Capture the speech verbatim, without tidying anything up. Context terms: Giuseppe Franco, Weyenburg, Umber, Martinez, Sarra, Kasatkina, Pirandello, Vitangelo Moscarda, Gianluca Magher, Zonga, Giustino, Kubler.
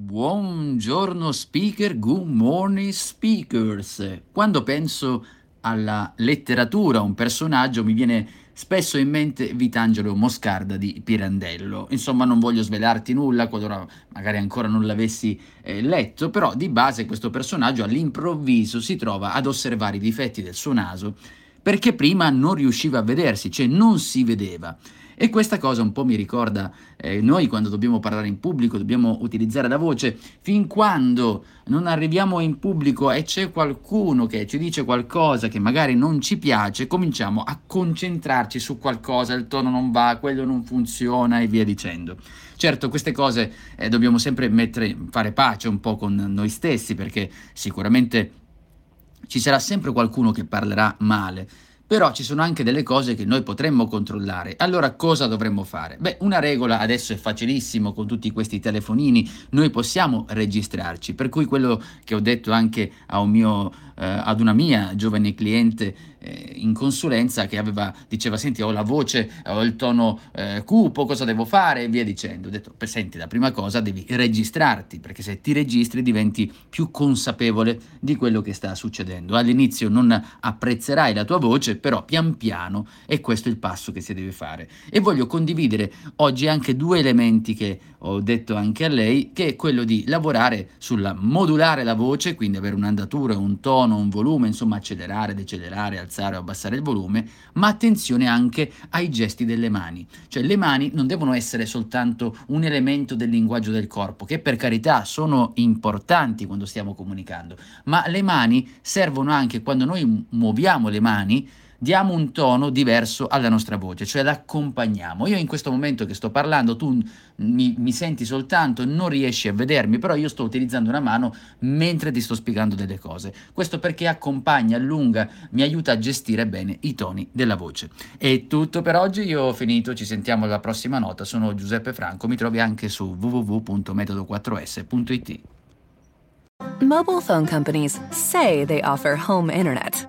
Buongiorno speaker, good morning speakers. Quando penso alla letteratura, un personaggio, mi viene spesso in mente Vitangelo Moscarda di Pirandello. Insomma, non voglio svelarti nulla qualora magari ancora non l'avessi eh, letto, però di base questo personaggio all'improvviso si trova ad osservare i difetti del suo naso perché prima non riusciva a vedersi, cioè non si vedeva. E questa cosa un po' mi ricorda eh, noi quando dobbiamo parlare in pubblico, dobbiamo utilizzare la voce. Fin quando non arriviamo in pubblico e c'è qualcuno che ci dice qualcosa che magari non ci piace, cominciamo a concentrarci su qualcosa, il tono non va, quello non funziona e via dicendo. Certo, queste cose eh, dobbiamo sempre mettere, fare pace un po' con noi stessi, perché sicuramente ci sarà sempre qualcuno che parlerà male. Però ci sono anche delle cose che noi potremmo controllare. Allora cosa dovremmo fare? Beh, una regola adesso è facilissimo con tutti questi telefonini, noi possiamo registrarci, per cui quello che ho detto anche a un mio, eh, ad una mia giovane cliente eh, in consulenza che aveva, diceva, senti, ho la voce, ho il tono eh, cupo, cosa devo fare e via dicendo. Ho detto, senti, la prima cosa devi registrarti, perché se ti registri diventi più consapevole di quello che sta succedendo. All'inizio non apprezzerai la tua voce, però pian piano è questo il passo che si deve fare. E voglio condividere oggi anche due elementi che ho detto anche a lei, che è quello di lavorare sulla modulare la voce, quindi avere un'andatura, un tono, un volume, insomma accelerare, decelerare, alzare o abbassare il volume, ma attenzione anche ai gesti delle mani, cioè le mani non devono essere soltanto un elemento del linguaggio del corpo, che per carità sono importanti quando stiamo comunicando, ma le mani servono anche quando noi muoviamo le mani, diamo un tono diverso alla nostra voce, cioè l'accompagniamo. Io in questo momento che sto parlando, tu mi, mi senti soltanto, non riesci a vedermi, però io sto utilizzando una mano mentre ti sto spiegando delle cose. Questo perché accompagna, allunga, mi aiuta a gestire bene i toni della voce. È tutto per oggi, io ho finito, ci sentiamo alla prossima nota. Sono Giuseppe Franco, mi trovi anche su w w w punto metodo quattro s punto i t. Mobile phone companies say they offer home internet.